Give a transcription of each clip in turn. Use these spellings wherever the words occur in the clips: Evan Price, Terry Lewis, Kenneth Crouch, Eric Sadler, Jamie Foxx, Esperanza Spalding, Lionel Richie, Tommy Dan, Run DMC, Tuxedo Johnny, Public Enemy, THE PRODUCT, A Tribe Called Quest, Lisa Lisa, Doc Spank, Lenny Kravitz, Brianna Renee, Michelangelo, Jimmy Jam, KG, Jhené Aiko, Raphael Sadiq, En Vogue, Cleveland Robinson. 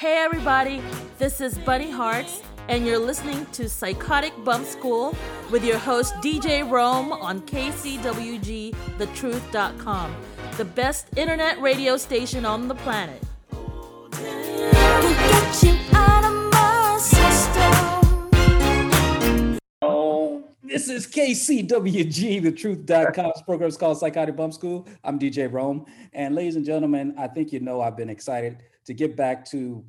Hey everybody, this is Bunny Hearts, and you're listening to Psychotic Bump School with your host DJ Rome on KCWG TheTruth.com, the best internet radio station on the planet. Oh, this is KCWG TheTruth.com's program is called Psychotic Bump School. I'm DJ Rome, and ladies and gentlemen, I think you know I've been excited to get back to,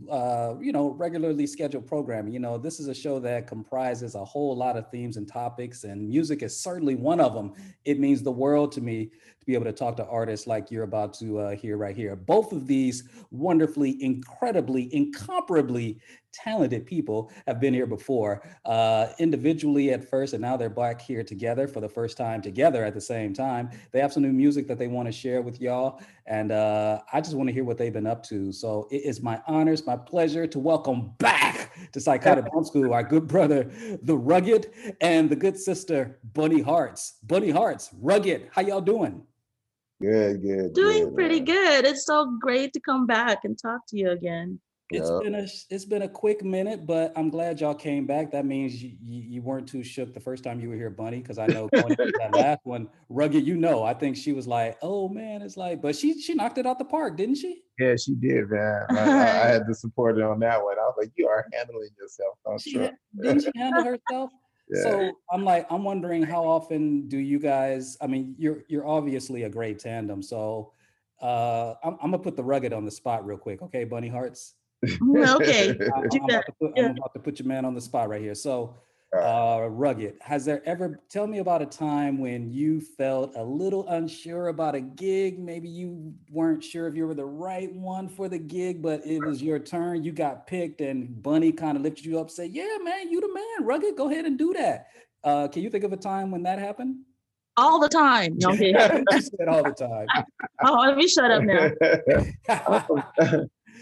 regularly scheduled programming. You know, this is a show that comprises a whole lot of themes and topics, and music is certainly one of them. It means the world to me to be able to talk to artists like you're about to hear right here. Both of these wonderfully, incredibly, incomparably talented people have been here before, individually at first, and now they're back here together for the first time together at the same time. They have some new music that they want to share with y'all, and I just want to hear what they've been up to. So it is my honor, it's my pleasure to welcome back to Psychotic Bump School our good brother, The Rugged, and the good sister, Bunny Hearts. Bunny Hearts, Rugged, how y'all doing? Good. Doing pretty good. It's so great to come back and talk to you again. It's been a quick minute, but I'm glad y'all came back. That means you weren't too shook the first time you were here, Bunny, because I know going to that last one, Rugged, you know, I think she was like, oh man, it's like, but she knocked it out the park, didn't she? Yeah, she did, man. I had to support her on that one. I was like, you are handling yourself. Didn't she handle herself? Yeah. So I'm wondering how often do you guys, I mean, you're obviously a great tandem. So I'm gonna put the Rugged on the spot real quick. Okay, Bunny Hearts. Okay. I'm about to put your man on the spot right here. So, Rugged, tell me about a time when you felt a little unsure about a gig. Maybe you weren't sure if you were the right one for the gig, but it was your turn. You got picked, and Bunny kind of lifted you up, said, yeah, man, you the man, Rugged, go ahead and do that. Can you think of a time when that happened? All the time. No, okay. You said all the time. Oh, let me shut up now.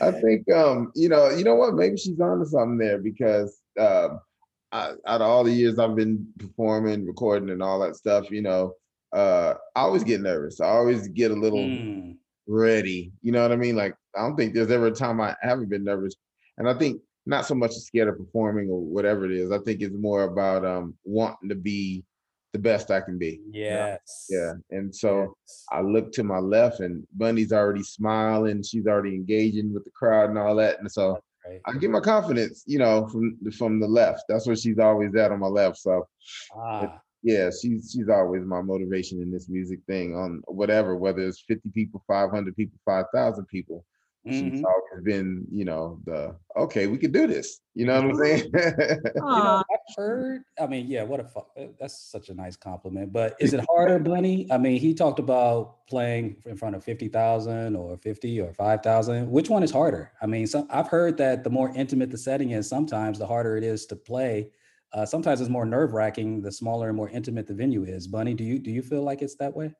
I think, you know what, maybe she's onto something there, because out of all the years I've been performing, recording and all that stuff, you know, I always get nervous. I always get a little ready. You know what I mean? Like, I don't think there's ever a time I haven't been nervous. And I think not so much scared of performing or whatever it is. I think it's more about wanting to be the best I can be. Yes. You know? Yeah. And so I look to my left, and Bunny's already smiling. She's already engaging with the crowd and all that. And so I get my confidence, you know, from the left. That's where she's always at, on my left. So she's always my motivation in this music thing, on whatever, whether it's 50 people, 500 people, 5,000 people. Mm-hmm. She's always been, you know, we could do this. You know what I'm saying? You know, I've heard, I mean, yeah, what a that's such a nice compliment. But is it harder, Bunny? I mean, he talked about playing in front of 50,000 or 50 or 5,000. Which one is harder? I mean, I've heard that the more intimate the setting is, sometimes the harder it is to play. Sometimes it's more nerve-wracking the smaller and more intimate the venue is. Bunny, do you feel like it's that way?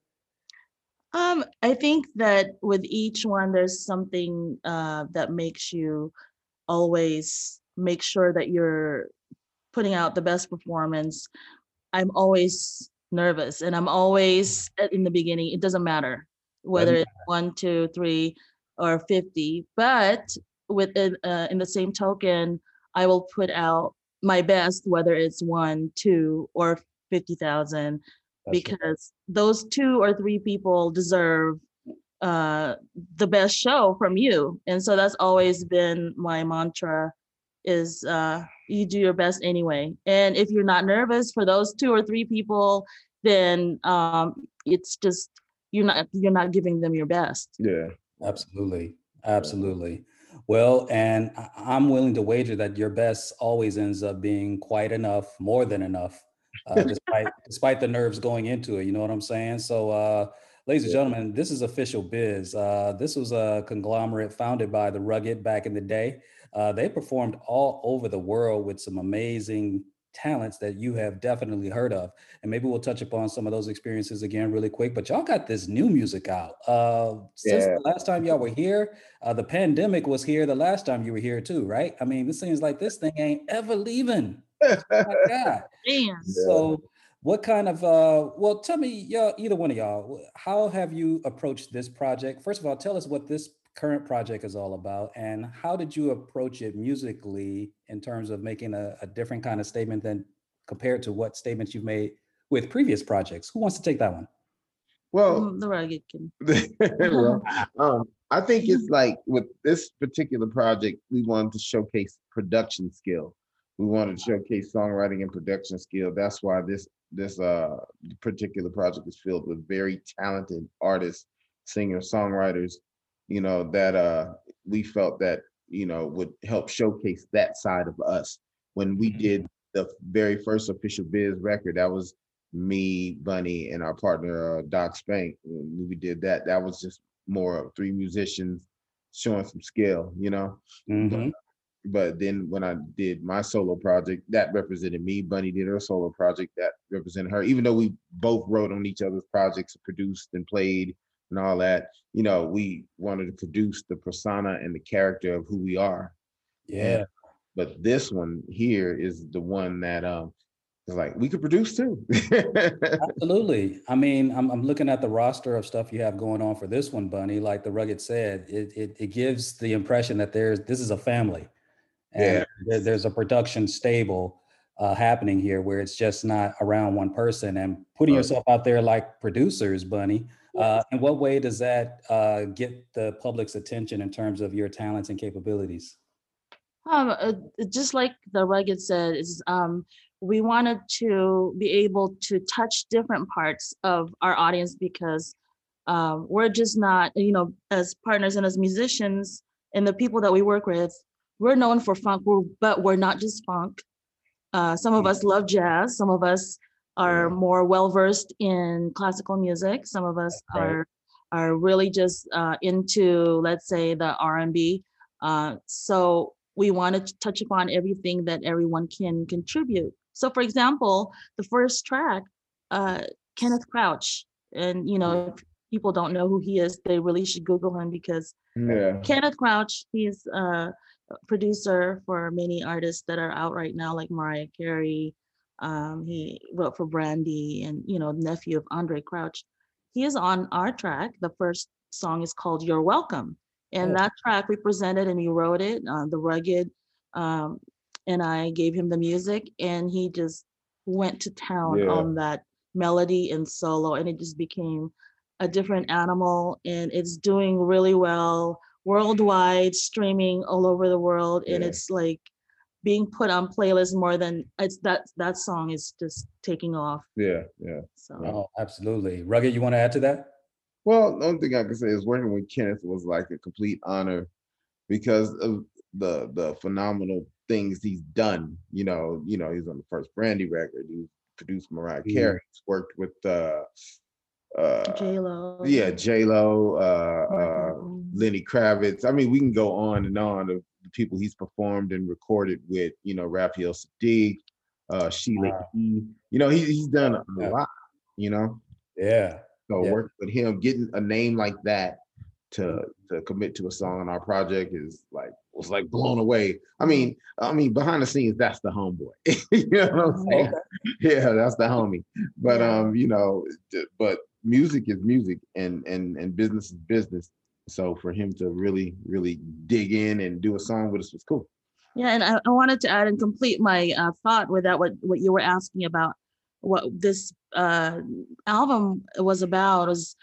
I think that with each one, there's something that makes you always make sure that you're putting out the best performance. I'm always nervous, and I'm always in the beginning. It doesn't matter whether it's 1, 2, 3, or 50. But within, in the same token, I will put out my best, whether it's 1, 2, or 50,000. Because those 2 or 3 people deserve the best show from you. And so that's always been my mantra, is you do your best anyway. And if you're not nervous for those 2 or 3 people, then it's just, you're not giving them your best. Yeah, absolutely. Absolutely. Well, and I'm willing to wager that your best always ends up being quite enough, more than enough. Despite the nerves going into it, you know what I'm saying? So, ladies and gentlemen, this is Official Biz. This was a conglomerate founded by The Rugged back in the day. They performed all over the world with some amazing talents that you have definitely heard of. And maybe we'll touch upon some of those experiences again really quick, but y'all got this new music out. Since the last time y'all were here, the pandemic was here the last time you were here too, right? I mean, this seems like this thing ain't ever leaving. Oh so what kind of tell me, y'all, either one of y'all, how have you approached this project? First of all, tell us what this current project is all about, and how did you approach it musically in terms of making a different kind of statement than compared to what statements you've made with previous projects? Who wants to take that one? Well, The Rugged. Well, I think it's like with this particular project, we wanted to showcase production skill. We wanted to showcase songwriting and production skill. That's why this particular project is filled with very talented artists, singers, songwriters, you know, that we felt that, you know, would help showcase that side of us. When we did the very first Official Biz record, that was me, Bunny, and our partner, Doc Spank. When we did that, that was just more of three musicians showing some skill, you know? Mm-hmm. But then when I did my solo project, that represented me. Bunny did her solo project, that represented her. Even though we both wrote on each other's projects, produced and played and all that, you know, we wanted to produce the persona and the character of who we are. Yeah. And, but this one here is the one that is like, we could produce too. Absolutely. I mean, I'm looking at the roster of stuff you have going on for this one, Bunny. Like The Rugged said, it gives the impression that this is a family. And yeah, there's a production stable happening here where it's just not around one person and putting yourself out there like producers, Bunny. In what way does that get the public's attention in terms of your talents and capabilities? Just like The Rugged said, we wanted to be able to touch different parts of our audience because we're just not, you know, as partners and as musicians and the people that we work with, we're known for funk, but we're not just funk. Some of us love jazz. Some of us are more well-versed in classical music. Some of us are really just into, let's say, the R&B. So we wanted to touch upon everything that everyone can contribute. So for example, the first track, Kenneth Crouch, and you know, if people don't know who he is, they really should Google him because Kenneth Crouch, he's producer for many artists that are out right now, like Mariah Carey. He wrote for Brandy and, you know, nephew of Andre Crouch. He is on our track. The first song is called You're Welcome. And that track we presented and he wrote it on The Rugged. And I gave him the music and he just went to town on that melody and solo. And it just became a different animal and it's doing really well. Worldwide, streaming all over the world, and it's like being put on playlists more than it's that song is just taking off. So. Oh, absolutely. Rugged, you want to add to that? Well, the only thing I can say is working with Kenneth was like a complete honor because of the phenomenal things he's done. You know, he's on the first Brandy record. He produced Mariah Carey. He's worked with J-Lo. Yeah, J-Lo, Lenny Kravitz. I mean, we can go on of the people he's performed and recorded with, you know, Raphael Sadiq, Sheila E. You know, he's done a lot, you know? Yeah. So working with him, getting a name like that to commit to a song on our project was like blown away. I mean, behind the scenes, that's the homeboy. You know what I'm saying? Yeah, that's the homie. But you know, but music is music and business is business. So for him to really, really dig in and do a song with us was cool. Yeah, and I wanted to add and complete my thought with that, what you were asking about, what this album was about, was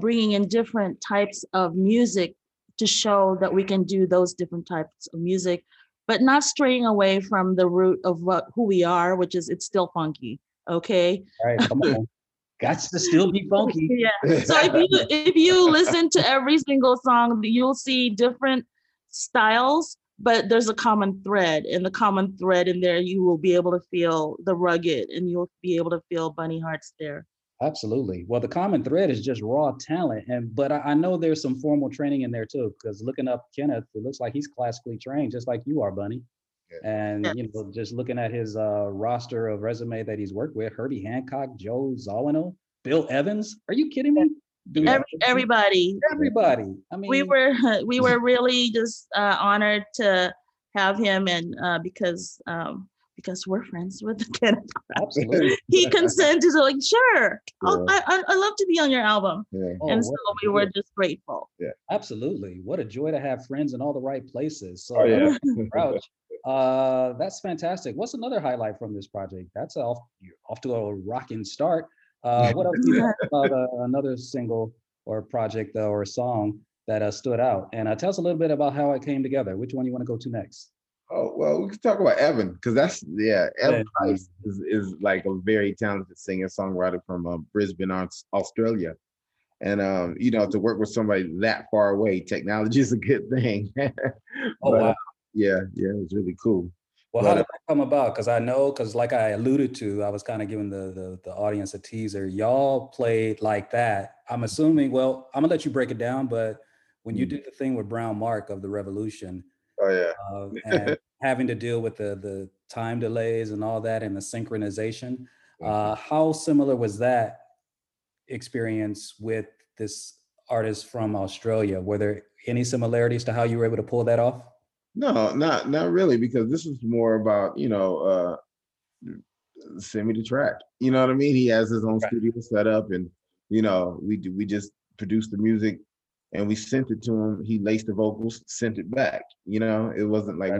bringing in different types of music to show that we can do those different types of music, but not straying away from the root of who we are, which is it's still funky, okay? All right, come on. Got to still be funky. Yeah. So if you listen to every single song, you'll see different styles, but there's a common thread. And the common thread in there, you will be able to feel The Rugged, and you'll be able to feel Bunny Hearts there. Absolutely. Well, the common thread is just raw talent, but I know there's some formal training in there too. Because looking up Kenneth, it looks like he's classically trained, just like you are, Bunny. And, you know, just looking at his roster of resume that he's worked with, Herbie Hancock, Joe Zawinul, Bill Evans. Are you kidding me? Dude, everybody. I mean, we were really just honored to have him, and because because we're friends with Kenneth Crouch. He consented to, like, sure, yeah. I'd love to be on your album. Yeah. And so we were just grateful. Yeah, absolutely. What a joy to have friends in all the right places. So, Crouch, that's fantastic. What's another highlight from this project? That's off to a rocking start. What else do you have about another single or project or song that stood out? And tell us a little bit about how it came together. Which one you want to go to next? Oh, well, we can talk about Evan, because Evan Price is like a very talented singer-songwriter from Brisbane, Australia. And, to work with somebody that far away, technology is a good thing. Wow. Yeah, it was really cool. Well, how did that come about? Because I know, like I alluded to, I was kind of giving the audience a teaser. Y'all played Like That. I'm assuming, well, I'm going to let you break it down, but when you did the thing with Brown Mark of The Revolution, and having to deal with the time delays and all that and the synchronization. How similar was that experience with this artist from Australia? Were there any similarities to how you were able to pull that off? No, not really, because this is more about, send me the track. You know what I mean? He has his own studio set up, and, we just produced the music. And we sent it to him. He laced the vocals, sent it back. It wasn't like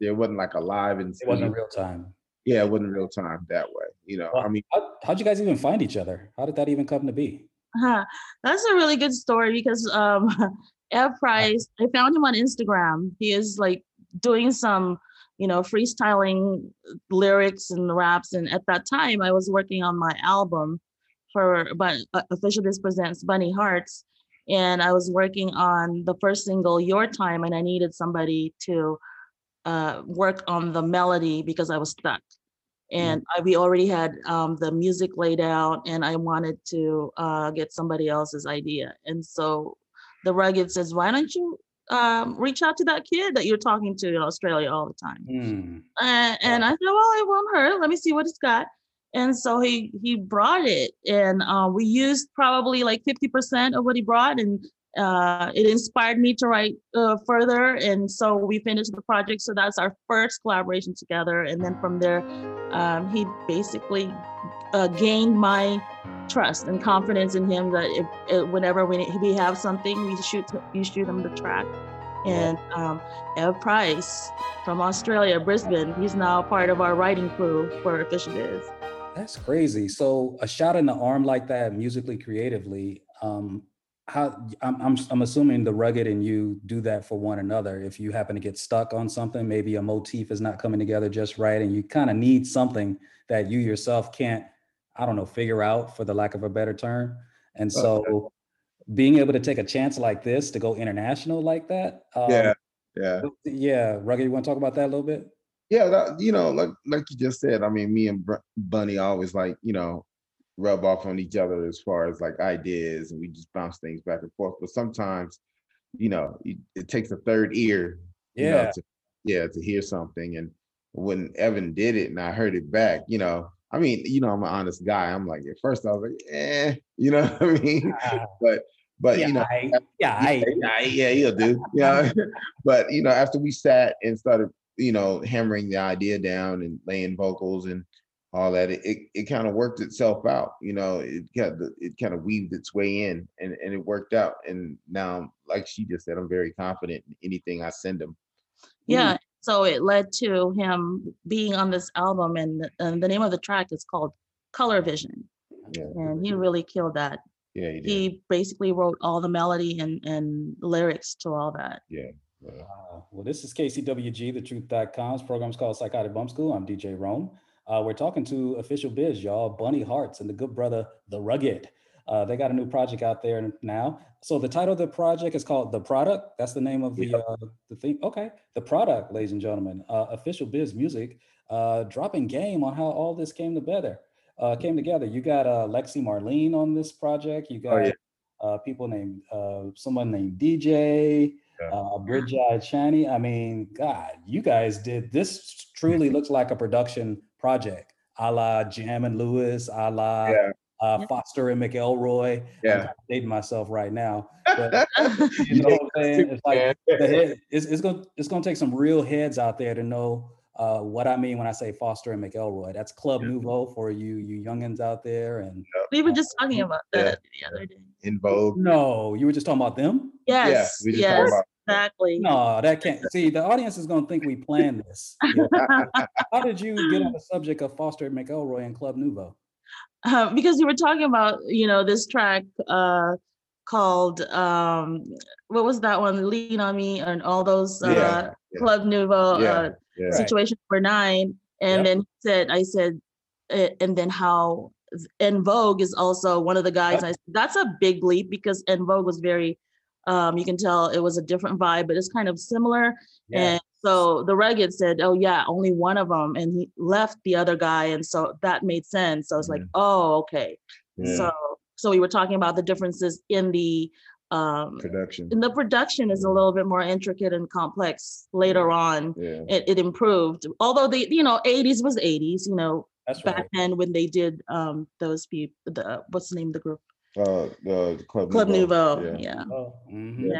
there wasn't like a live. And it wasn't real time. Yeah, it wasn't real time that way. Well, I mean, how'd you guys even find each other? How did that even come to be? That's a really good story, because Ev Price, I found him on Instagram. He is like doing some, freestyling lyrics and raps. And at that time, I was working on my album for Official Biz Presents Bunny Hearts. And I was working on the first single, Your Time, and I needed somebody to work on the melody because I was stuck. And we already had the music laid out, and I wanted to get somebody else's idea. And so The Rugged says, why don't you reach out to that kid that you're talking to in Australia all the time? And I said, well, it won't hurt. Let me see what it's got. And so he brought it, and we used probably like 50% of what he brought, and it inspired me to write further. And so we finished the project. So that's our first collaboration together. And then from there, he basically gained my trust and confidence in him that whenever we have something, you shoot him the track. And Ev Price from Australia, Brisbane, he's now part of our writing crew for Official Biz. That's crazy. So a shot in the arm like that, musically, creatively, I'm assuming The Rugged and you do that for one another. If you happen to get stuck on something, maybe a motif is not coming together just right, and you kind of need something that you yourself can't, figure out, for the lack of a better term. And so being able to take a chance like this to go international like that. Rugged, you want to talk about that a little bit? Yeah, like you just said, I mean, me and Bunny always rub off on each other as far as like ideas, and we just bounce things back and forth. But sometimes, it takes a third ear, to hear something. And when Evan did it and I heard it back, I'm an honest guy. I'm like, at first I was like, you know what I mean? He'll do. Yeah, but after we sat and started, hammering the idea down and laying vocals and all that, it kind of worked itself out. It kind of weaved its way in, and it worked out. And now, like she just said, I'm very confident in anything I send him. Yeah. So it led to him being on this album, and the name of the track is called Color Vision. Yeah. And he really killed that. Yeah, he did. He basically wrote all the melody and lyrics to all that. Yeah. Wow. Well, this is KCWG TheTruth.com's program's called Psychotic Bump School. I'm DJ Rome. We're talking to Official Biz, y'all. Bunny Hearts and the good brother, The Rugged. They got a new project out there now. So the title of the project is called The Product. That's the name of the thing. Okay. The Product, ladies and gentlemen. Official Biz Music dropping game on how all this came together. You got Lexi Marlene on this project. You got people named someone named DJ. Brigitte Chaney. I mean, God, you guys did this. Truly looks like a production project, a la Jam and Lewis, a la Foster and McElroy. Yeah. I'm kind of dating myself right now, but you know what I'm saying? It's like it's gonna take some real heads out there to know What I mean when I say Foster and McElroy, that's Club Nouveau for you youngins out there. And we were just talking about that the other day. En Vogue. No, you were just talking about them? Yes, yeah, we just talking about exactly. No, that can't. See, the audience is going to think we planned this. You know? How did you get on the subject of Foster and McElroy and Club Nouveau? Because we were talking about, you know, this track called, what was that one? Lean on Me and all those Club Nouveau Situation Number 9. And then I said, and then how En Vogue is also one of the guys. And I said, that's a big leap because En Vogue was very, you can tell it was a different vibe, but it's kind of similar. Yeah. And so The Rugged said, oh yeah, only one of them. And he left the other guy. And so that made sense. So I was like, oh, okay. Yeah. So we were talking about the differences in the production. And the production is a little bit more intricate and complex later on. Yeah. It improved. Although the, you know, 80s was 80s, you know, back then when they did those people, what's the name of the group? Club Nouveau. They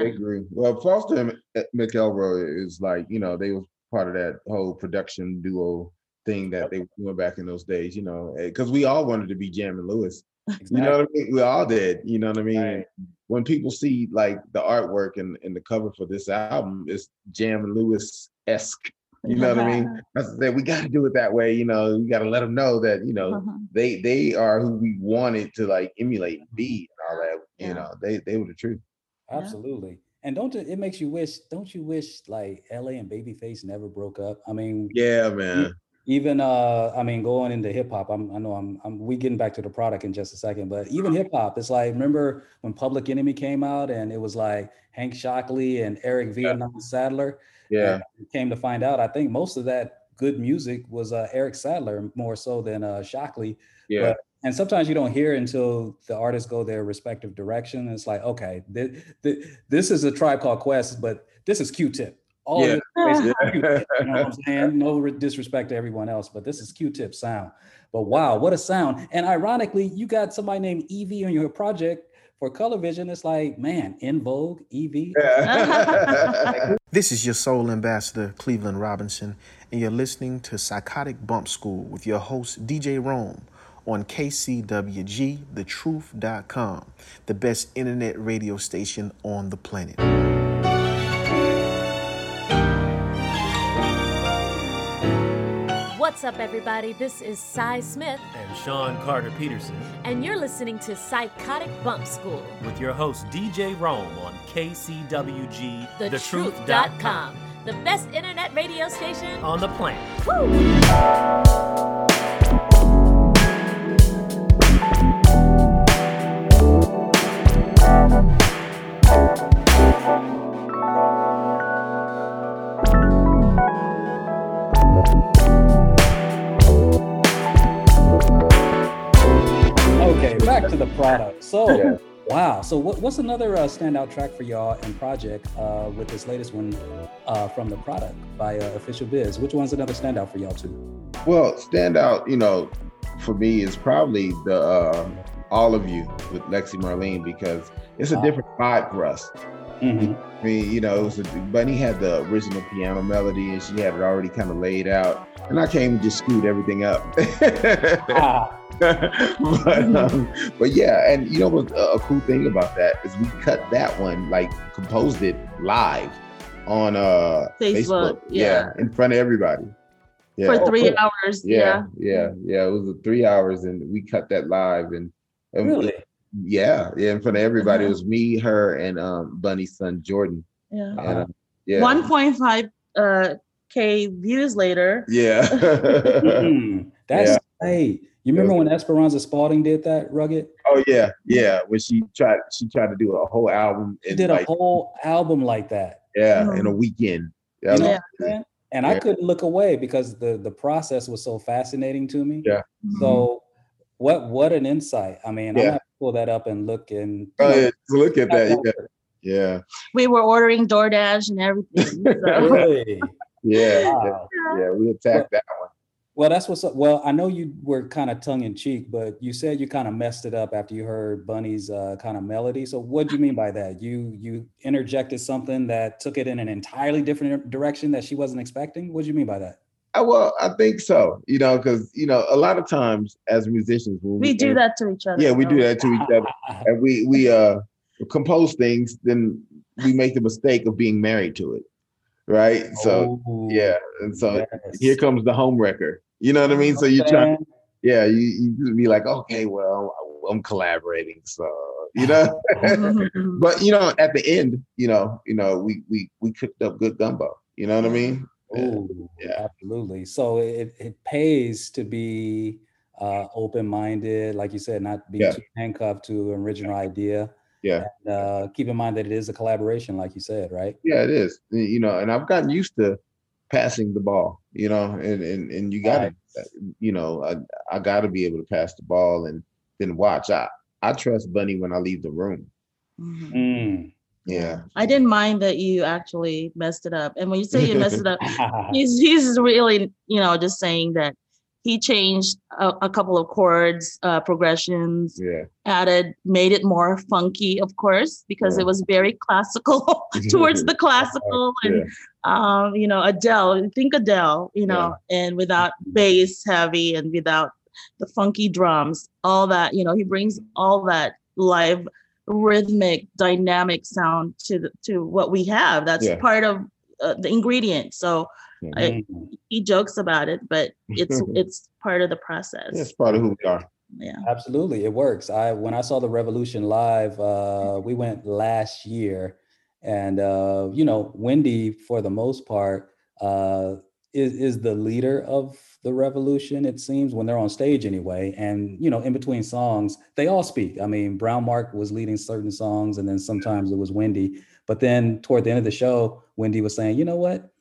agree. Well, Foster and McElroy is like, you know, they was part of that whole production duo thing that they were doing back in those days, you know, because we all wanted to be Jam and Lewis. Exactly. You know what I mean? We all did. You know what I mean? Right. When people see like the artwork and the cover for this album, it's Jam and Lewis-esque. You know what I mean? I said, we got to do it that way. You know, we got to let them know that, you know, they are who we wanted to like emulate and be and all that. Yeah. You know, they were the truth. Absolutely. And don't you wish like LA and Babyface never broke up? I mean, yeah, man. Even I mean, going into hip hop, we getting back to the product in just a second, but even hip hop, it's like, remember when Public Enemy came out and it was like Hank Shockley and Eric Vietnam Sadler? Yeah. Came to find out, I think most of that good music was Eric Sadler more so than Shockley. Yeah. But, and sometimes you don't hear until the artists go their respective direction. It's like, okay, this is a Tribe Called Quest, but this is Q-Tip. All Q-Tip, you know what I'm saying? No disrespect to everyone else, but this is Q-Tip sound. But wow, what a sound. And ironically, you got somebody named Evie on your project for Color Vision. It's like, man, En Vogue, Evie. Yeah. This is your soul ambassador, Cleveland Robinson, and you're listening to Psychotic Bump School with your host, DJ Rome, on KCWG TheTruth.com, the best internet radio station on the planet. What's up, everybody? This is Cy Smith and Sean Carter-Peterson, and you're listening to Psychotic Bump School with your host, DJ Rome, on KCWG TheTruth.com, the best internet radio station on the planet. Woo! Back to the product. So, wow. So, what's another standout track for y'all and project with this latest one from the product by Official Biz? Which one's another standout for y'all too? Well, standout, you know, for me is probably the All of You with Lexi Marlene, because it's a different vibe for us. Mm-hmm. I mean, you know, Bunny had the original piano melody and she had it already kind of laid out, and I came and just screwed everything up. But yeah, and you know what? A cool thing about that is we cut that one, like composed it live on Facebook. In front of everybody. Yeah. For 3 hours. It was 3 hours, and we cut that live and really. In front of everybody. It was me, her, and Bunny's son Jordan. 1.5 K views later. Yeah. That's great. You remember when Esperanza Spalding did that, Rugged? Oh yeah, yeah. When she tried to do a whole album. She did a whole album like that. Yeah, in a weekend. You know what, and I couldn't look away because the process was so fascinating to me. Yeah. So what an insight. I mean, I'm gonna pull that up and look and look at that. Yeah. We were ordering DoorDash and everything. So. Really? We attacked that one. Well, that's what's up. Well, I know you were kind of tongue in cheek, but you said you kind of messed it up after you heard Bunny's kind of melody. So what do you mean by that? You interjected something that took it in an entirely different direction that she wasn't expecting? What do you mean by that? Well, I think so, you know, because, you know, a lot of times as musicians, we do that to each other. Yeah, we do that to each other. And we compose things, then we make the mistake of being married to it. Right. So, yeah. And so here comes the home wrecker. You know what I mean? So you're trying. Yeah. You be like, OK, well, I'm collaborating. So, you know, but, you know, at the end, you know, we cooked up good gumbo. You know what I mean? Ooh, yeah, absolutely. So it pays to be open-minded, like you said, not be too handcuffed to an original idea. Yeah. And, keep in mind that it is a collaboration, like you said, right? Yeah, it is. You know, and I've gotten used to passing the ball, you know, and you gotta, you know, I gotta be able to pass the ball and then watch. I trust Bunny when I leave the room. Mm-hmm. Mm. Yeah, I didn't mind that you actually messed it up. And when you say you messed it up, he's really, you know, just saying that he changed a couple of chords, progressions, made it more funky, of course, because it was very classical towards the classical and, you know, Adele, you know, and without bass heavy and without the funky drums, all that, you know, he brings all that live rhythmic dynamic sound to what we have. That's part of the ingredient. So he jokes about it, but it's part of the process. It's part of who we are. Yeah, absolutely. It works. When I saw The Revolution live, we went last year, and you know, Wendy, for the most part, is the leader of The Revolution, it seems, when they're on stage anyway. And, you know, in between songs, they all speak. I mean, Brown Mark was leading certain songs, and then sometimes it was Wendy. But then toward the end of the show, Wendy was saying, you know what?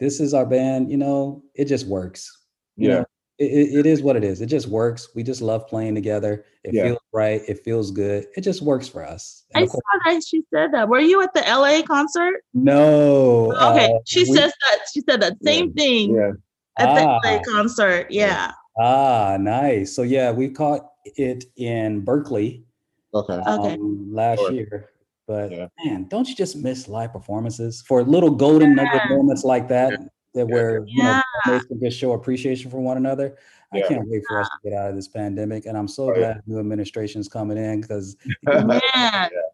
This is our band. You know, it just works. You know, it is what it is. It just works. We just love playing together. It feels right. It feels good. It just works for us. And I saw that she said that. Were you at the LA concert? No. Okay. She said that same thing at the LA concert. Yeah. Ah, nice. So yeah, we caught it in Berkeley last year. But man, don't you just miss live performances for little golden nugget moments like that? That we're, you know, making this show appreciation for one another. I can't wait for us to get out of this pandemic. And I'm so glad new administration's coming in, because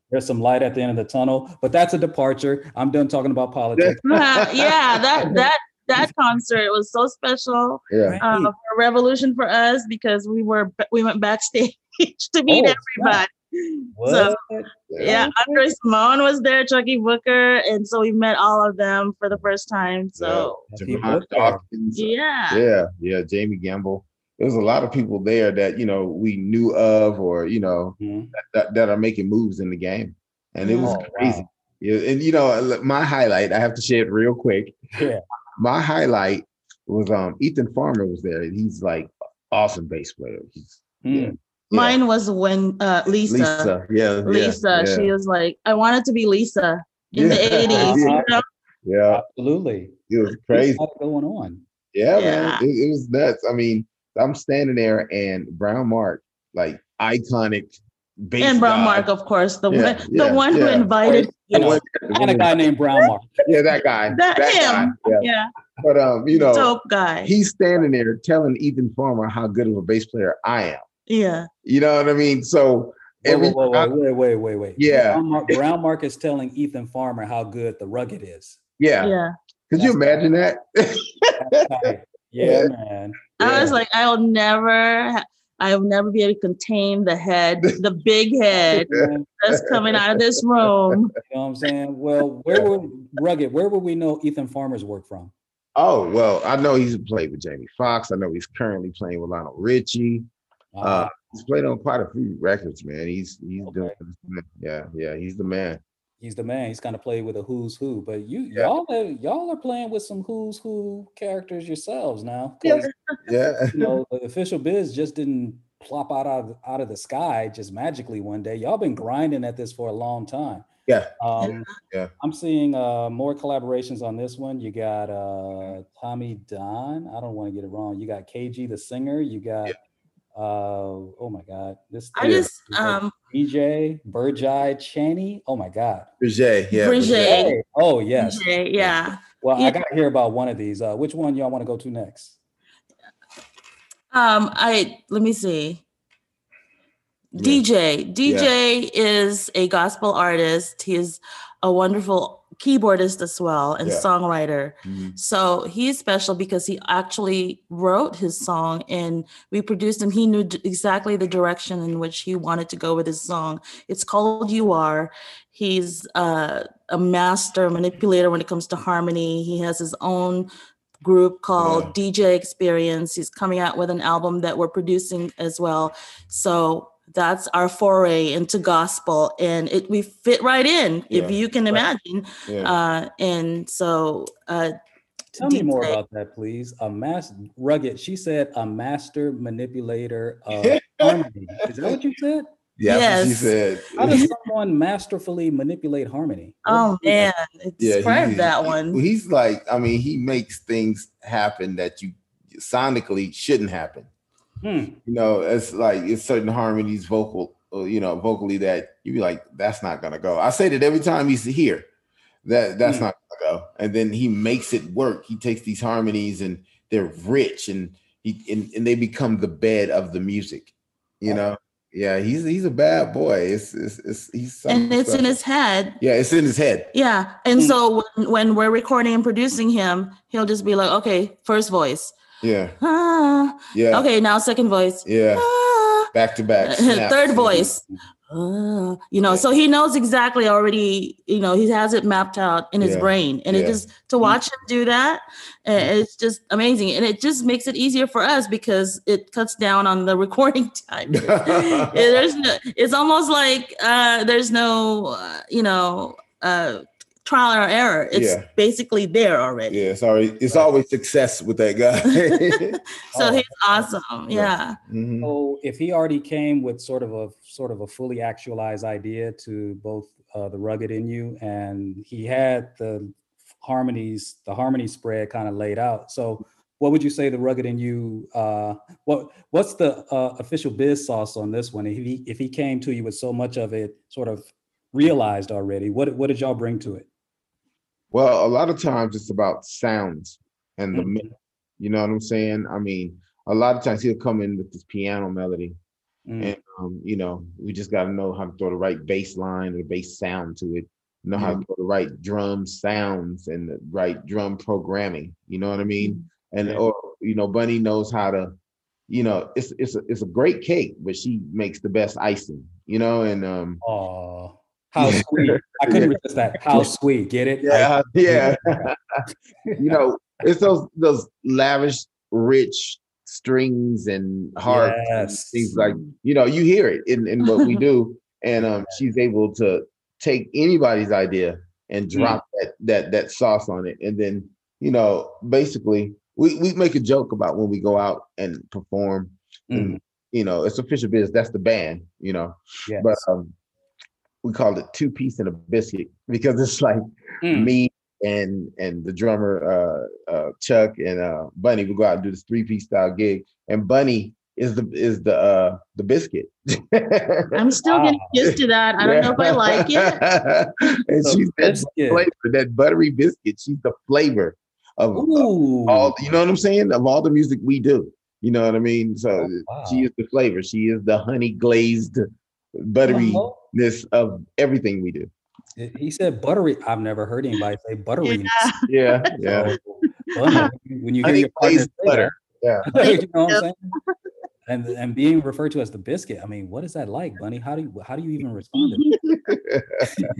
there's some light at the end of the tunnel, but that's a departure. I'm done talking about politics. That concert was so special for Revolution for us, because we went backstage to meet everybody. What? So Andre Simone was there, Chucky Booker, and so we met all of them for the first time. So Jamie Gamble. There was a lot of people there that, you know, we knew of, or, you know, that are making moves in the game, and it was crazy. Wow. Yeah, and you know, my highlight, I have to share it real quick. Yeah. My highlight was Ethan Farmer was there. He's like awesome bass player. Mine was when Lisa. She was like, I wanted to be Lisa in the 80s. You know? Yeah, absolutely. It was crazy. There's a lot going on. Yeah, man, it was nuts. I mean, I'm standing there, and Brown Mark, like iconic bass. And Brown Mark, of course, the one who invited. You know, and a guy named Brown Mark. Yeah, that guy. That him. Guy. Yeah. But you know, dope guy. He's standing there telling Ethan Farmer how good of a bass player I am. Yeah. You know what I mean? So wait. Yeah. Brown Mark is telling Ethan Farmer how good The Rugged is. Yeah. Yeah. Could you imagine that? Right. Yeah, man. I was like, I will never be able to contain the big head that's coming out of this room. You know what I'm saying? Well, where would we know Ethan Farmer's work from? Oh, well, I know he's played with Jamie Foxx. I know he's currently playing with Lionel Richie. He's played on quite a few records, man. He's doing, he's the man. He's the man. He's kind of played with a who's who, but y'all are playing with some who's who characters yourselves now. You know, the Official Biz just didn't plop out of the sky just magically one day. Y'all been grinding at this for a long time. I'm seeing more collaborations on this one. You got Tommy Dan. I don't want to get it wrong. You got KG the singer. You got Oh my God. This I just DJ Brigitte Chaney. Oh my God. Brigitte, yeah. Brigitte. Oh yes. Brigitte, yeah. Well, yeah. I gotta hear about one of these. Which one y'all want to go to next? I let me see. DJ is a gospel artist. He is a wonderful keyboardist as well and songwriter. Mm-hmm. So he's special because he actually wrote his song and we produced him. He knew exactly the direction in which he wanted to go with his song. It's called You Are. He's a master manipulator when it comes to harmony. He has his own group called DJ Experience. He's coming out with an album that we're producing as well. So that's our foray into gospel, and we fit right in, if you can imagine. Yeah. And so, tell me more about that, please. Rugged. She said a master manipulator of harmony. Is that what you said? Yeah, yes. She said. How does someone masterfully manipulate harmony? Oh man, describe that one. He's like, I mean, he makes things happen that you sonically shouldn't happen. You know, it's like it's certain harmonies vocally that you be like, that's not gonna go. I say that every time he's here, that's not gonna go. And then he makes it work. He takes these harmonies and they're rich and they become the bed of the music, you know. Yeah, he's a bad boy. It's he's and it's special. In his head. Yeah, it's in his head. Yeah, and so when we're recording and producing him, he'll just be like, okay, first voice. Yeah. Yeah. Okay, now second voice. Yeah. Back to back. Third voice. So he knows exactly already. You know, he has it mapped out in his brain, and it just to watch him do that, it's just amazing, and it just makes it easier for us because it cuts down on the recording time. It's almost like there's no, trial or error. It's basically there already. Yeah, sorry. It's always success with that guy. So he's awesome. Yeah. Mm-hmm. So if he already came with sort of a fully actualized idea to both the Rugged in you, and he had the harmony spread kind of laid out. So what would you say the Rugged in you? What's the official biz sauce on this one? If he came to you with so much of it sort of realized already, what did y'all bring to it? Well, a lot of times it's about sounds and the melody. You know what I'm saying? I mean, a lot of times he'll come in with this piano melody, and we just got to know how to throw the right bass line or bass sound to it. Know how to throw the right drum sounds and the right drum programming. You know what I mean? And Bunny knows how to. You know, it's a great cake, but she makes the best icing. You know, and how sweet. I couldn't resist that. How sweet. Get it? Yeah. You know, it's those lavish, rich strings and harps and things like, you know, you hear it in what we do. And she's able to take anybody's idea and drop that sauce on it. And then, you know, basically we make a joke about when we go out and perform. And, you know, it's Official Biz. That's the band, you know. Yes. But we called it 2-piece and a biscuit because it's like me and the drummer Chuck and Bunny. We go out and do this 3-piece style gig, and Bunny is the biscuit. I'm still getting used to that. I don't know if I like it. And she's that flavor, that buttery biscuit. She's the flavor of all. You know what I'm saying? Of all the music we do. You know what I mean? So she is the flavor. She is the honey glazed butteriness of everything we do. He said buttery. I've never heard anybody say butteriness. Yeah, yeah. So, when you hear your partner say butter, you know what I'm saying? And being referred to as the biscuit. I mean, what is that like, Bunny? How do you even respond to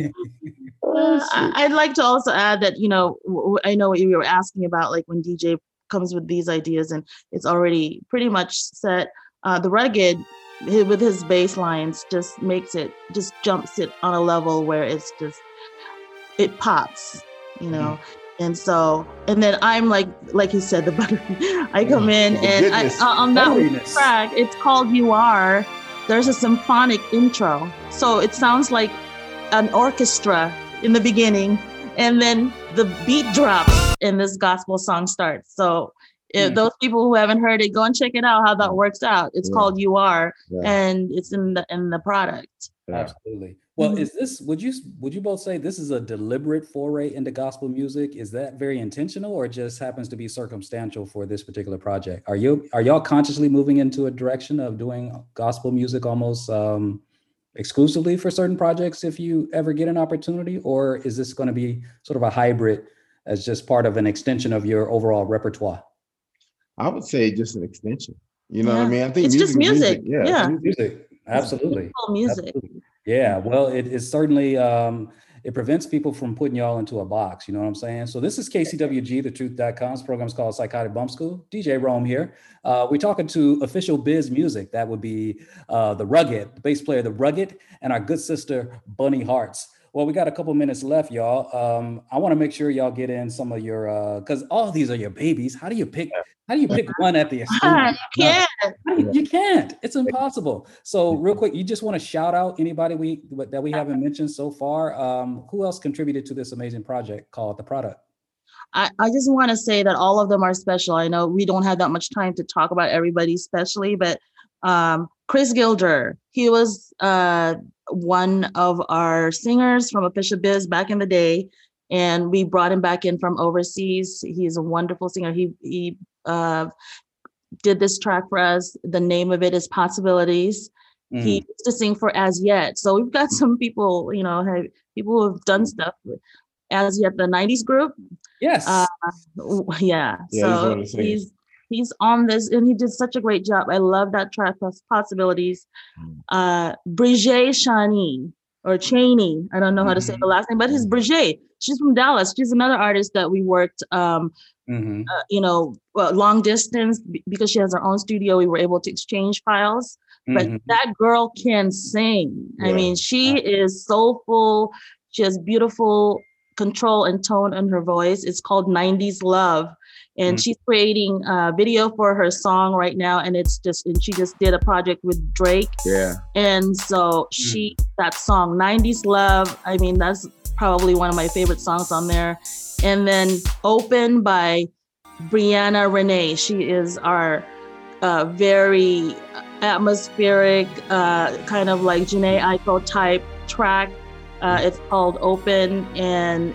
that? I'd like to also add that, you know, I know what you were asking about, like when DJ comes with these ideas and it's already pretty much set. The Rugged with his bass lines just makes it, just jumps it on a level where it's just, it pops, you know? And so, and then I'm like you said, the butter, I come in and on that track, it's called You Are, there's a symphonic intro. So it sounds like an orchestra in the beginning, and then the beat drops and this gospel song starts. So If those people who haven't heard it, go and check it out, how that works out. It's called You Are, and it's in the product. Absolutely. Well, is this, would you both say this is a deliberate foray into gospel music? Is that very intentional, or just happens to be circumstantial for this particular project? Are y'all consciously moving into a direction of doing gospel music almost exclusively for certain projects if you ever get an opportunity, or is this going to be sort of a hybrid as just part of an extension of your overall repertoire? I would say just an extension. You know what I mean? I think it's music. Music. Absolutely. Music. Absolutely. Yeah, well, it is certainly, it prevents people from putting y'all into a box. You know what I'm saying? So this is KCWG, TheTruth.com's program's called Psychotic Bump School. DJ Rome here. We're talking to Official Biz Music. That would be The Rugged, the bass player The Rugged, and our good sister, Bunny Hearts. Well, we got a couple minutes left, y'all. I want to make sure y'all get in some of your, because all these are your babies. How do you pick one at the extreme? Yeah, you can't. It's impossible. So, real quick, you just want to shout out anybody that we haven't mentioned so far. Who else contributed to this amazing project called The Product? I just want to say that all of them are special. I know we don't have that much time to talk about everybody specially, but Chris Gilder, he was one of our singers from Official Biz back in the day, and we brought him back in from overseas. He's a wonderful singer. He did this track for us. The name of it is Possibilities. Mm-hmm. He used to sing for As Yet. So we've got some people, people who have done stuff with As Yet, the 90s group. Yes. So he's on this, and he did such a great job. I love that track, Possibilities. Brigitte Chaney, or Chaney, I don't know how to say the last name, but it's Brigitte. She's from Dallas. She's another artist that we worked, long distance, because she has her own studio. We were able to exchange files, but that girl can sing. Yeah. I mean, she is soulful. She has beautiful control and tone in her voice. It's called 90s Love. And she's creating a video for her song right now. And she just did a project with Drake. Yeah. And so that song, 90s Love, I mean, that's probably one of my favorite songs on there. And then Open by Brianna Renee. She is our very atmospheric, kind of like Jhené Aiko type track. It's called Open, and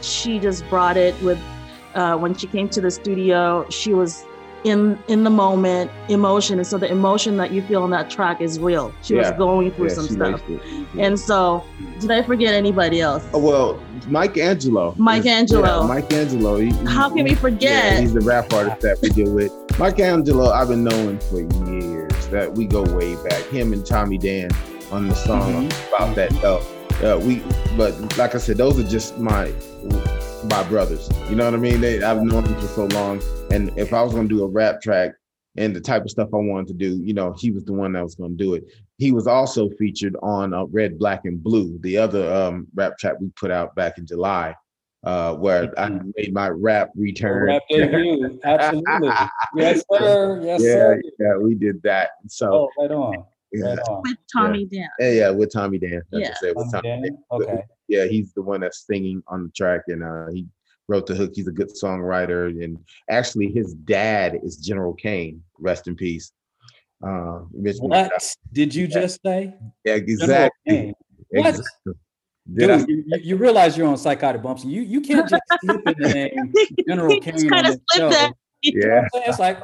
she just brought it with, when she came to the studio, she was in the moment, emotion. And so the emotion that you feel on that track is real. She was going through some stuff. And so, did I forget anybody else? Well, Michelangelo. Michelangelo. How can we forget? Yeah, he's the rap artist that we deal with. Michelangelo, I've been knowing for years. That we go way back. Him and Tommy Dan on the song about that stuff. But like I said, those are just my brothers. You know what I mean? I've known them for so long. And if I was going to do a rap track and the type of stuff I wanted to do, he was the one that was going to do it. He was also featured on Red, Black, and Blue, the other rap track we put out back in July, where I made my rap return. Rap debut, absolutely. Yes, sir. Yes, sir. Yeah, we did that. So, right on. Yeah. With Tommy Dan. Yeah, with Tommy Dan. That's what I said, with Tommy Dan. Okay. Yeah, he's the one that's singing on the track, and he wrote the hook. He's a good songwriter, and actually, his dad is General Kane. Rest in peace. What did you just say? Yeah, exactly. What? Dude, you realize you're on Psychotic Bumps. You can't just slip in the name General Kane on the show. Yeah, it's like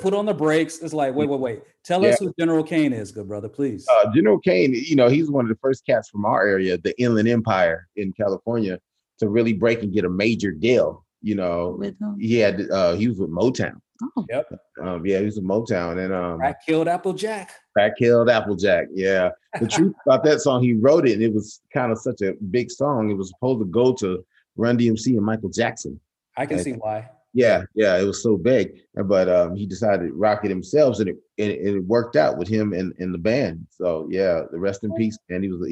put on the brakes. It's like wait. Tell us who General Kane is, good brother, please. General Kane, he's one of the first cats from our area, the Inland Empire in California, to really break and get a major deal. He was with Motown. Oh. Yep. He was with Motown, and Crack killed Applejack. Yeah. The truth about that song, he wrote it, and it was kind of such a big song. It was supposed to go to Run DMC and Michael Jackson. I can see why. Yeah, it was so big, but he decided to rock it himself, and it worked out with him and the band. So the rest in peace, and he was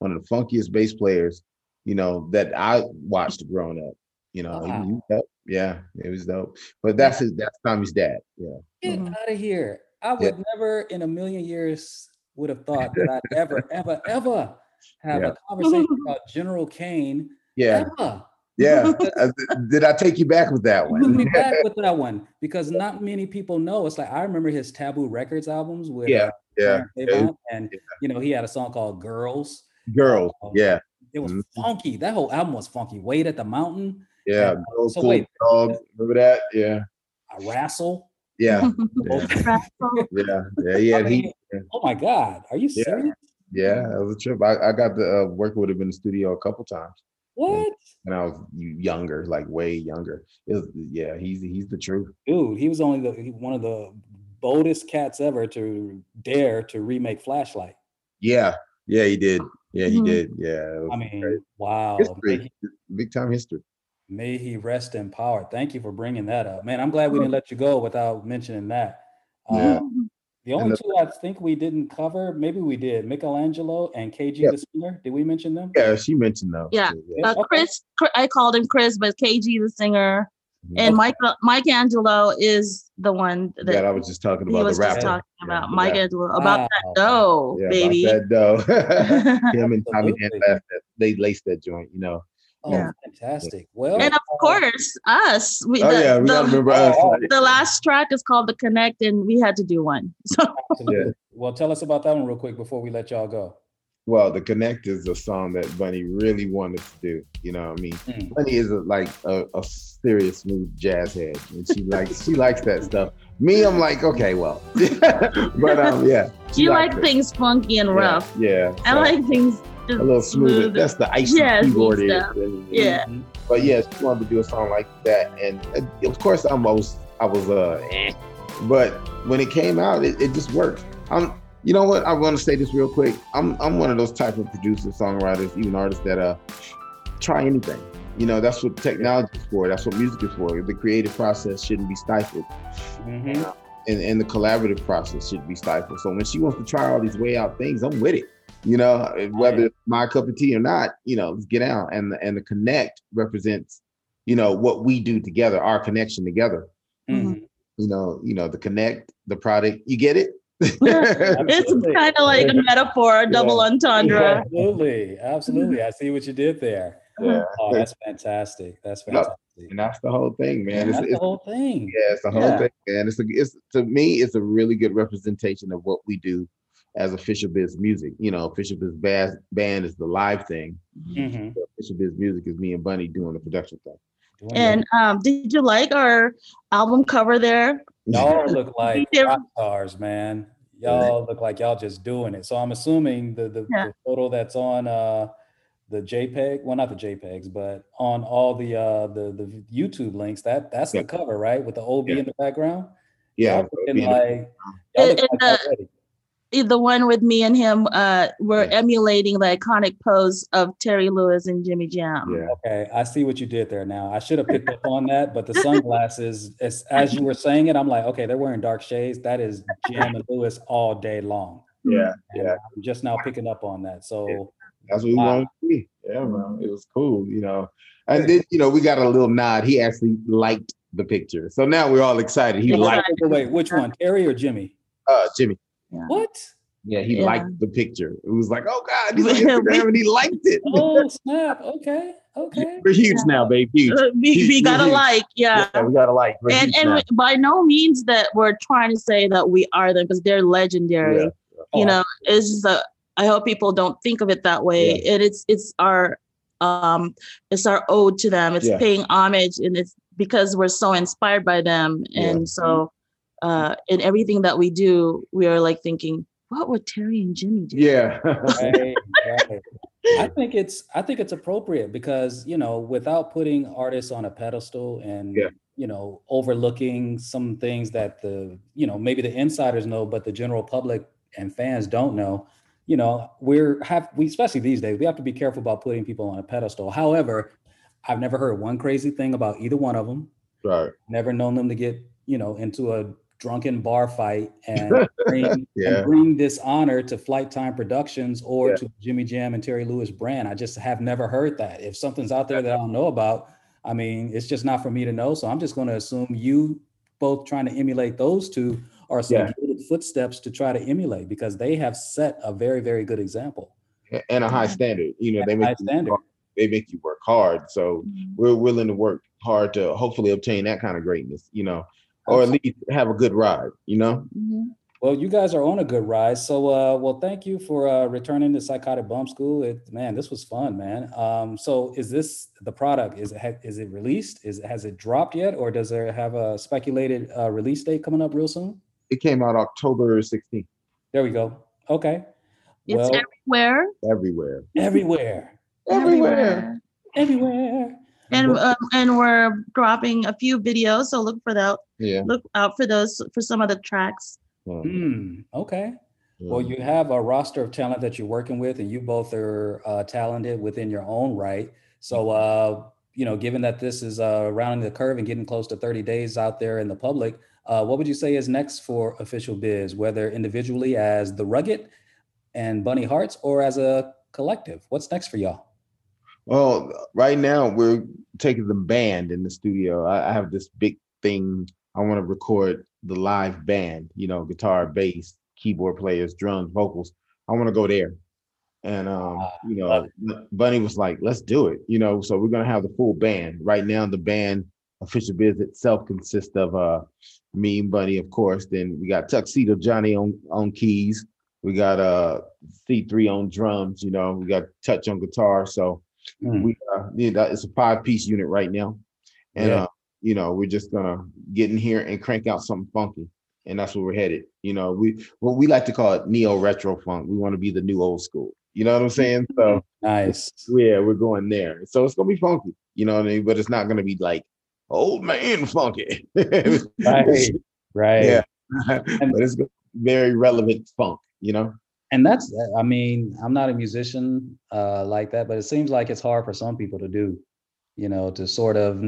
one of the funkiest bass players, that I watched growing up. He was dope. Yeah, it was dope. But that's Tommy's dad. Yeah, get out of here! I would never in a million years would have thought that I'd ever have a conversation about General Kane. Yeah. Ever. Yeah. Did I take you back with that one? You took me back with that one, because not many people know. It's like, I remember his Taboo Records albums with you know, he had a song called Girls. Girls, yeah. It was funky. That whole album was funky. Wait at the Mountain. Yeah. Girls, so Cool Dog. Remember that? Yeah. I Wrestle. Yeah. Oh my God. Are you serious? Yeah, that was a trip. I got to work with him in the studio a couple times. What? And I was younger, like way younger. It was, yeah, he's the truth. Dude, he was only one of the boldest cats ever to dare to remake Flashlight. Yeah, yeah, he did. Yeah, he did. Yeah. I mean, great. Wow. History. Big time history. May he rest in power. Thank you for bringing that up. Man, I'm glad we didn't let you go without mentioning that. Yeah. The only two I think we didn't cover, maybe we did, Michelangelo and KG the singer. Did we mention them? Yeah, she mentioned them. Yeah. Chris, I called him Chris, but KG the singer. And Michelangelo is the one that I was just talking about. He was the rapper. Just talking about Michelangelo, about that dough, baby. About that dough. Him and Tommy Dan, they laced that joint, you know. Oh, yeah. Fantastic. Well, and of course, us. We gotta remember us. The last track is called The Connect, and we had to do one. So. Yeah. Well, tell us about that one real quick before we let y'all go. Well, The Connect is a song that Bunny really wanted to do. You know what I mean? Mm. Bunny is a serious smooth jazz head, and she likes that stuff. Me, I'm like, okay, well. But yeah. You like things funky and rough. Yeah. I like things a little smoother. That's the icy keyboard. Yeah. But yeah, she wanted to do a song like that. And of course, but when it came out, it just worked. You know what? I want to say this real quick. I'm one of those type of producers, songwriters, even artists that try anything. You know, that's what technology is for. That's what music is for. The creative process shouldn't be stifled. Mm-hmm. And the collaborative process should be stifled. So when she wants to try all these way out things, I'm with it. You know, whether it's my cup of tea or not, you know, let's get out. And the Connect represents, you know, what we do together, our connection together. Mm-hmm. You know, the Connect, the product, you get it? It's kind of like a metaphor, a double entendre. Absolutely. Absolutely. I see what you did there. Yeah. Oh, that's fantastic. That's fantastic. And that's the whole thing, man. It's the whole thing. Yeah, it's the whole thing, man. It's to me, it's a really good representation of what we do as Official Biz Music. You know, Official Biz Band is the live thing. Mm-hmm. So Official Biz Music is me and Bunny doing the production thing. And did you like our album cover there? Y'all look like rock stars, man. Y'all look like y'all just doing it. So I'm assuming the photo that's on the JPEG, well, not the JPEGs, but on all the YouTube links, that's the cover, right? With the OB in the background? Yeah. The one with me and him, we're emulating the iconic pose of Terry Lewis and Jimmy Jam. Yeah. Okay, I see what you did there now. I should have picked up on that, but the sunglasses, as you were saying it, I'm like, okay, they're wearing dark shades. That is Jam and Lewis all day long. Yeah, and I'm just now picking up on that. So that's what we wanted to see. Yeah, man, it was cool, you know. And then, you know, we got a little nod. He actually liked the picture. So now we're all excited. He liked it. Wait, which one, Terry or Jimmy? Jimmy. Yeah. What? Yeah, he liked the picture. It was like, oh God, he's on Instagram and he liked it. Oh snap! Okay. We're huge now, babe. Huge. We got a like, we got a like. We're and by no means that we're trying to say that we are them, because they're legendary. Yeah. You know, it's just I hope people don't think of it that way. Yeah. It's our ode to them. It's paying homage, and it's because we're so inspired by them, and so. In everything that we do, we are like thinking, what would Terry and Jimmy do? Yeah. Right. I think it's appropriate, because, you know, without putting artists on a pedestal and, you know, overlooking some things that you know, maybe the insiders know, but the general public and fans don't know, you know, we especially these days, we have to be careful about putting people on a pedestal. However, I've never heard one crazy thing about either one of them. Right. Never known them to get, you know, into a drunken bar fight and bring dishonor to Flight Time Productions or to Jimmy Jam and Terry Lewis brand. I just have never heard that. If something's out there that I don't know about, I mean, it's just not for me to know. So I'm just going to assume you both trying to emulate those two are some good footsteps to try to emulate, because they have set a very, very good example. And a high standard. You know, they make they make you work hard. So we're willing to work hard to hopefully obtain that kind of greatness, you know, or at least have a good ride, you know? Mm-hmm. Well, you guys are on a good ride. So, well, thank you for returning to Psychotic Bump School. Man, this was fun, man. So is this the product? Is it released? Has it dropped yet? Or does it have a speculated release date coming up real soon? It came out October 16th. There we go. Okay. It's everywhere. Everywhere. Everywhere. Everywhere. Everywhere. And we're dropping a few videos, so look for that. Yeah. Look out for those, for some of the tracks. Okay. Well, you have a roster of talent that you're working with, and you both are talented within your own right. So, you know, given that this is rounding the curve and getting close to 30 days out there in the public, what would you say is next for Official Biz, whether individually as The Rugged and Bunny Hearts or as a collective? What's next for y'all? Well, right now we're taking the band in the studio. I have this big thing. I want to record the live band, you know, guitar, bass, keyboard players, drums, vocals. I want to go there. And, you know, Bunny was like, let's do it, you know, so we're going to have the full band. Right now, the band Official Biz itself consists of me and Bunny, of course. Then we got Tuxedo Johnny on keys. We got C3 on drums, you know, we got Touch on guitar. So we it's a 5-piece unit right now. And, you know, we're just going to get in here and crank out something funky. And that's where we're headed. You know, we like to call it neo-retro funk. We want to be the new old school. You know what I'm saying? So nice. Yeah, we're going there. So it's going to be funky, you know what I mean? But it's not going to be like old man funky. Right, right. Yeah. But it's very relevant funk, you know? And that's, I mean, I'm not a musician like that, but it seems like it's hard for some people to do. You know, to sort of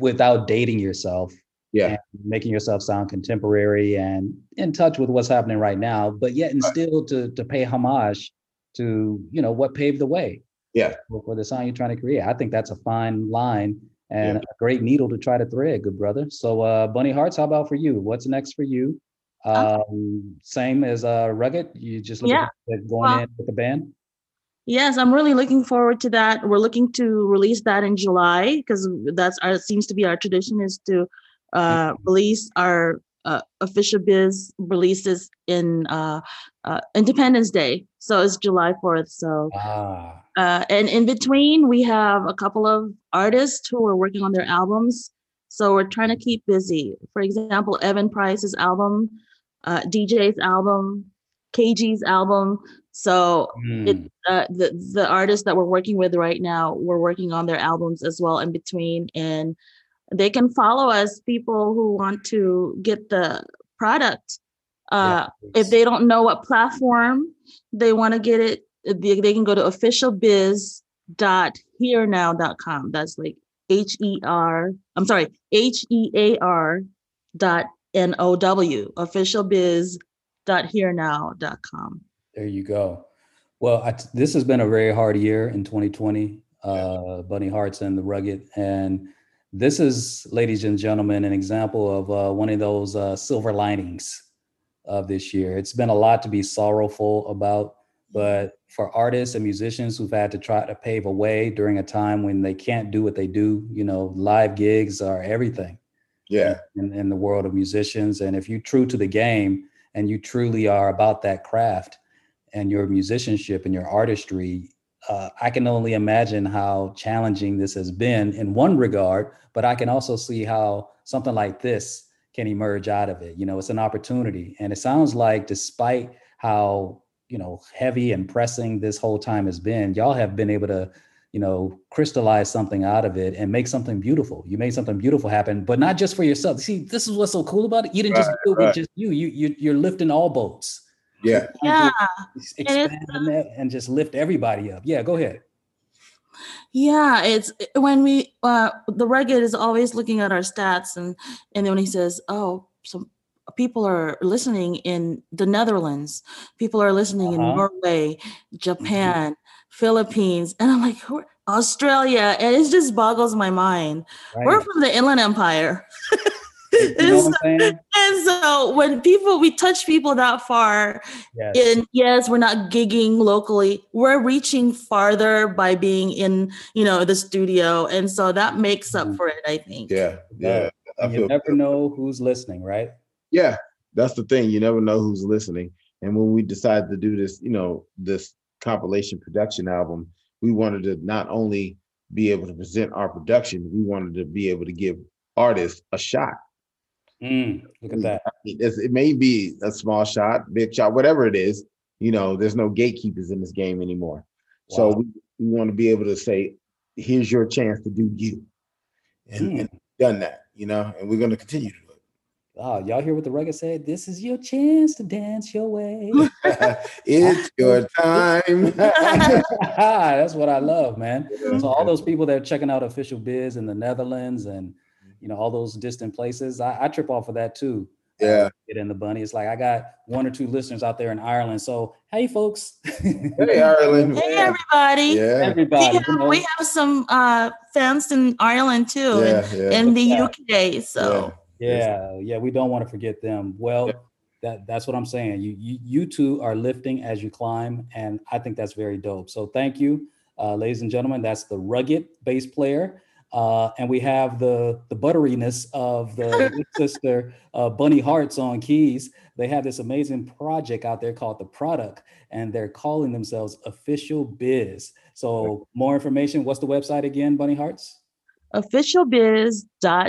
without dating yourself, and making yourself sound contemporary and in touch with what's happening right now, but yet and still to pay homage to, you know, what paved the way for the sound you're trying to create. I think that's a fine line and a great needle to try to thread, good brother. So Bunny Hearts, how about for you? What's next for you? Same as Rugged, you just looking at going in with the band? Yes, I'm really looking forward to that. We're looking to release that in July because that's our seems to be our tradition is to release our Official Biz releases in Independence Day. So it's July 4th. So and in between, we have a couple of artists who are working on their albums. So we're trying to keep busy. For example, Evan Price's album, DJ's album, KG's album. So the artists that we're working with right now, we're working on their albums as well in between, and they can follow us, people who want to get the product. If they don't know what platform they want to get it, they can go to officialbiz.herenow.com. That's like HEAR.NOW, officialbiz.herenow.com. There you go. Well, this has been a very hard year in 2020, Bunny Hearts and The Rugged. And this is, ladies and gentlemen, an example of one of those silver linings of this year. It's been a lot to be sorrowful about, but for artists and musicians who've had to try to pave a way during a time when they can't do what they do, you know, live gigs are everything. In the world of musicians. And if you're true to the game and you truly are about that craft, and your musicianship and your artistry, I can only imagine how challenging this has been in one regard, but I can also see how something like this can emerge out of it. You know, it's an opportunity. And it sounds like despite how, you know, heavy and pressing this whole time has been, y'all have been able to, you know, crystallize something out of it and make something beautiful. You made something beautiful happen, but not just for yourself. See, this is what's so cool about it. You didn't just do it with just you. You're lifting all boats. Expand on that and just lift everybody up. Go ahead. It's when we The Rugged is always looking at our stats, and then when he says, oh, some people are listening in the Netherlands, people are listening in Norway, Japan, Philippines, and I'm like, Australia, and it just boggles my mind. We're from the Inland Empire. You know what I'm saying? And so when we touch people that far, and we're not gigging locally, we're reaching farther by being in, you know, the studio. And so that makes up for it, I think. Yeah. You never know who's listening, right? Yeah, that's the thing. You never know who's listening. And when we decided to do this, you know, this compilation production album, we wanted to not only be able to present our production, we wanted to be able to give artists a shot. Look at that. I mean, it may be a small shot, big shot, whatever it is, you know, there's no gatekeepers in this game anymore. Wow. So we want to be able to say, here's your chance to do you. And done that, you know, and we're going to continue to do it. Wow, y'all hear what the Rugged said? This is your chance to dance your way. It's your time. That's what I love, man. So all those people that are checking out Official Biz in the Netherlands and, you know, all those distant places, I trip off of that too. Yeah. Get in the bunny. It's like, I got one or two listeners out there in Ireland. So, hey, folks. Hey, Ireland. Hey, everybody. Yeah. Everybody. Yeah, you know? We have some fans in Ireland too, in the UK. So. Yeah. We don't want to forget them. Well, that's what I'm saying. You two are lifting as you climb. And I think that's very dope. So thank you, ladies and gentlemen. That's the Rugged bass player. And we have the butteriness of the sister Bunny Hearts on keys. They have this amazing project out there called The Product, and they're calling themselves Official Biz. So more information. What's the website again, Bunny Hearts? Officialbiz.herenow.com.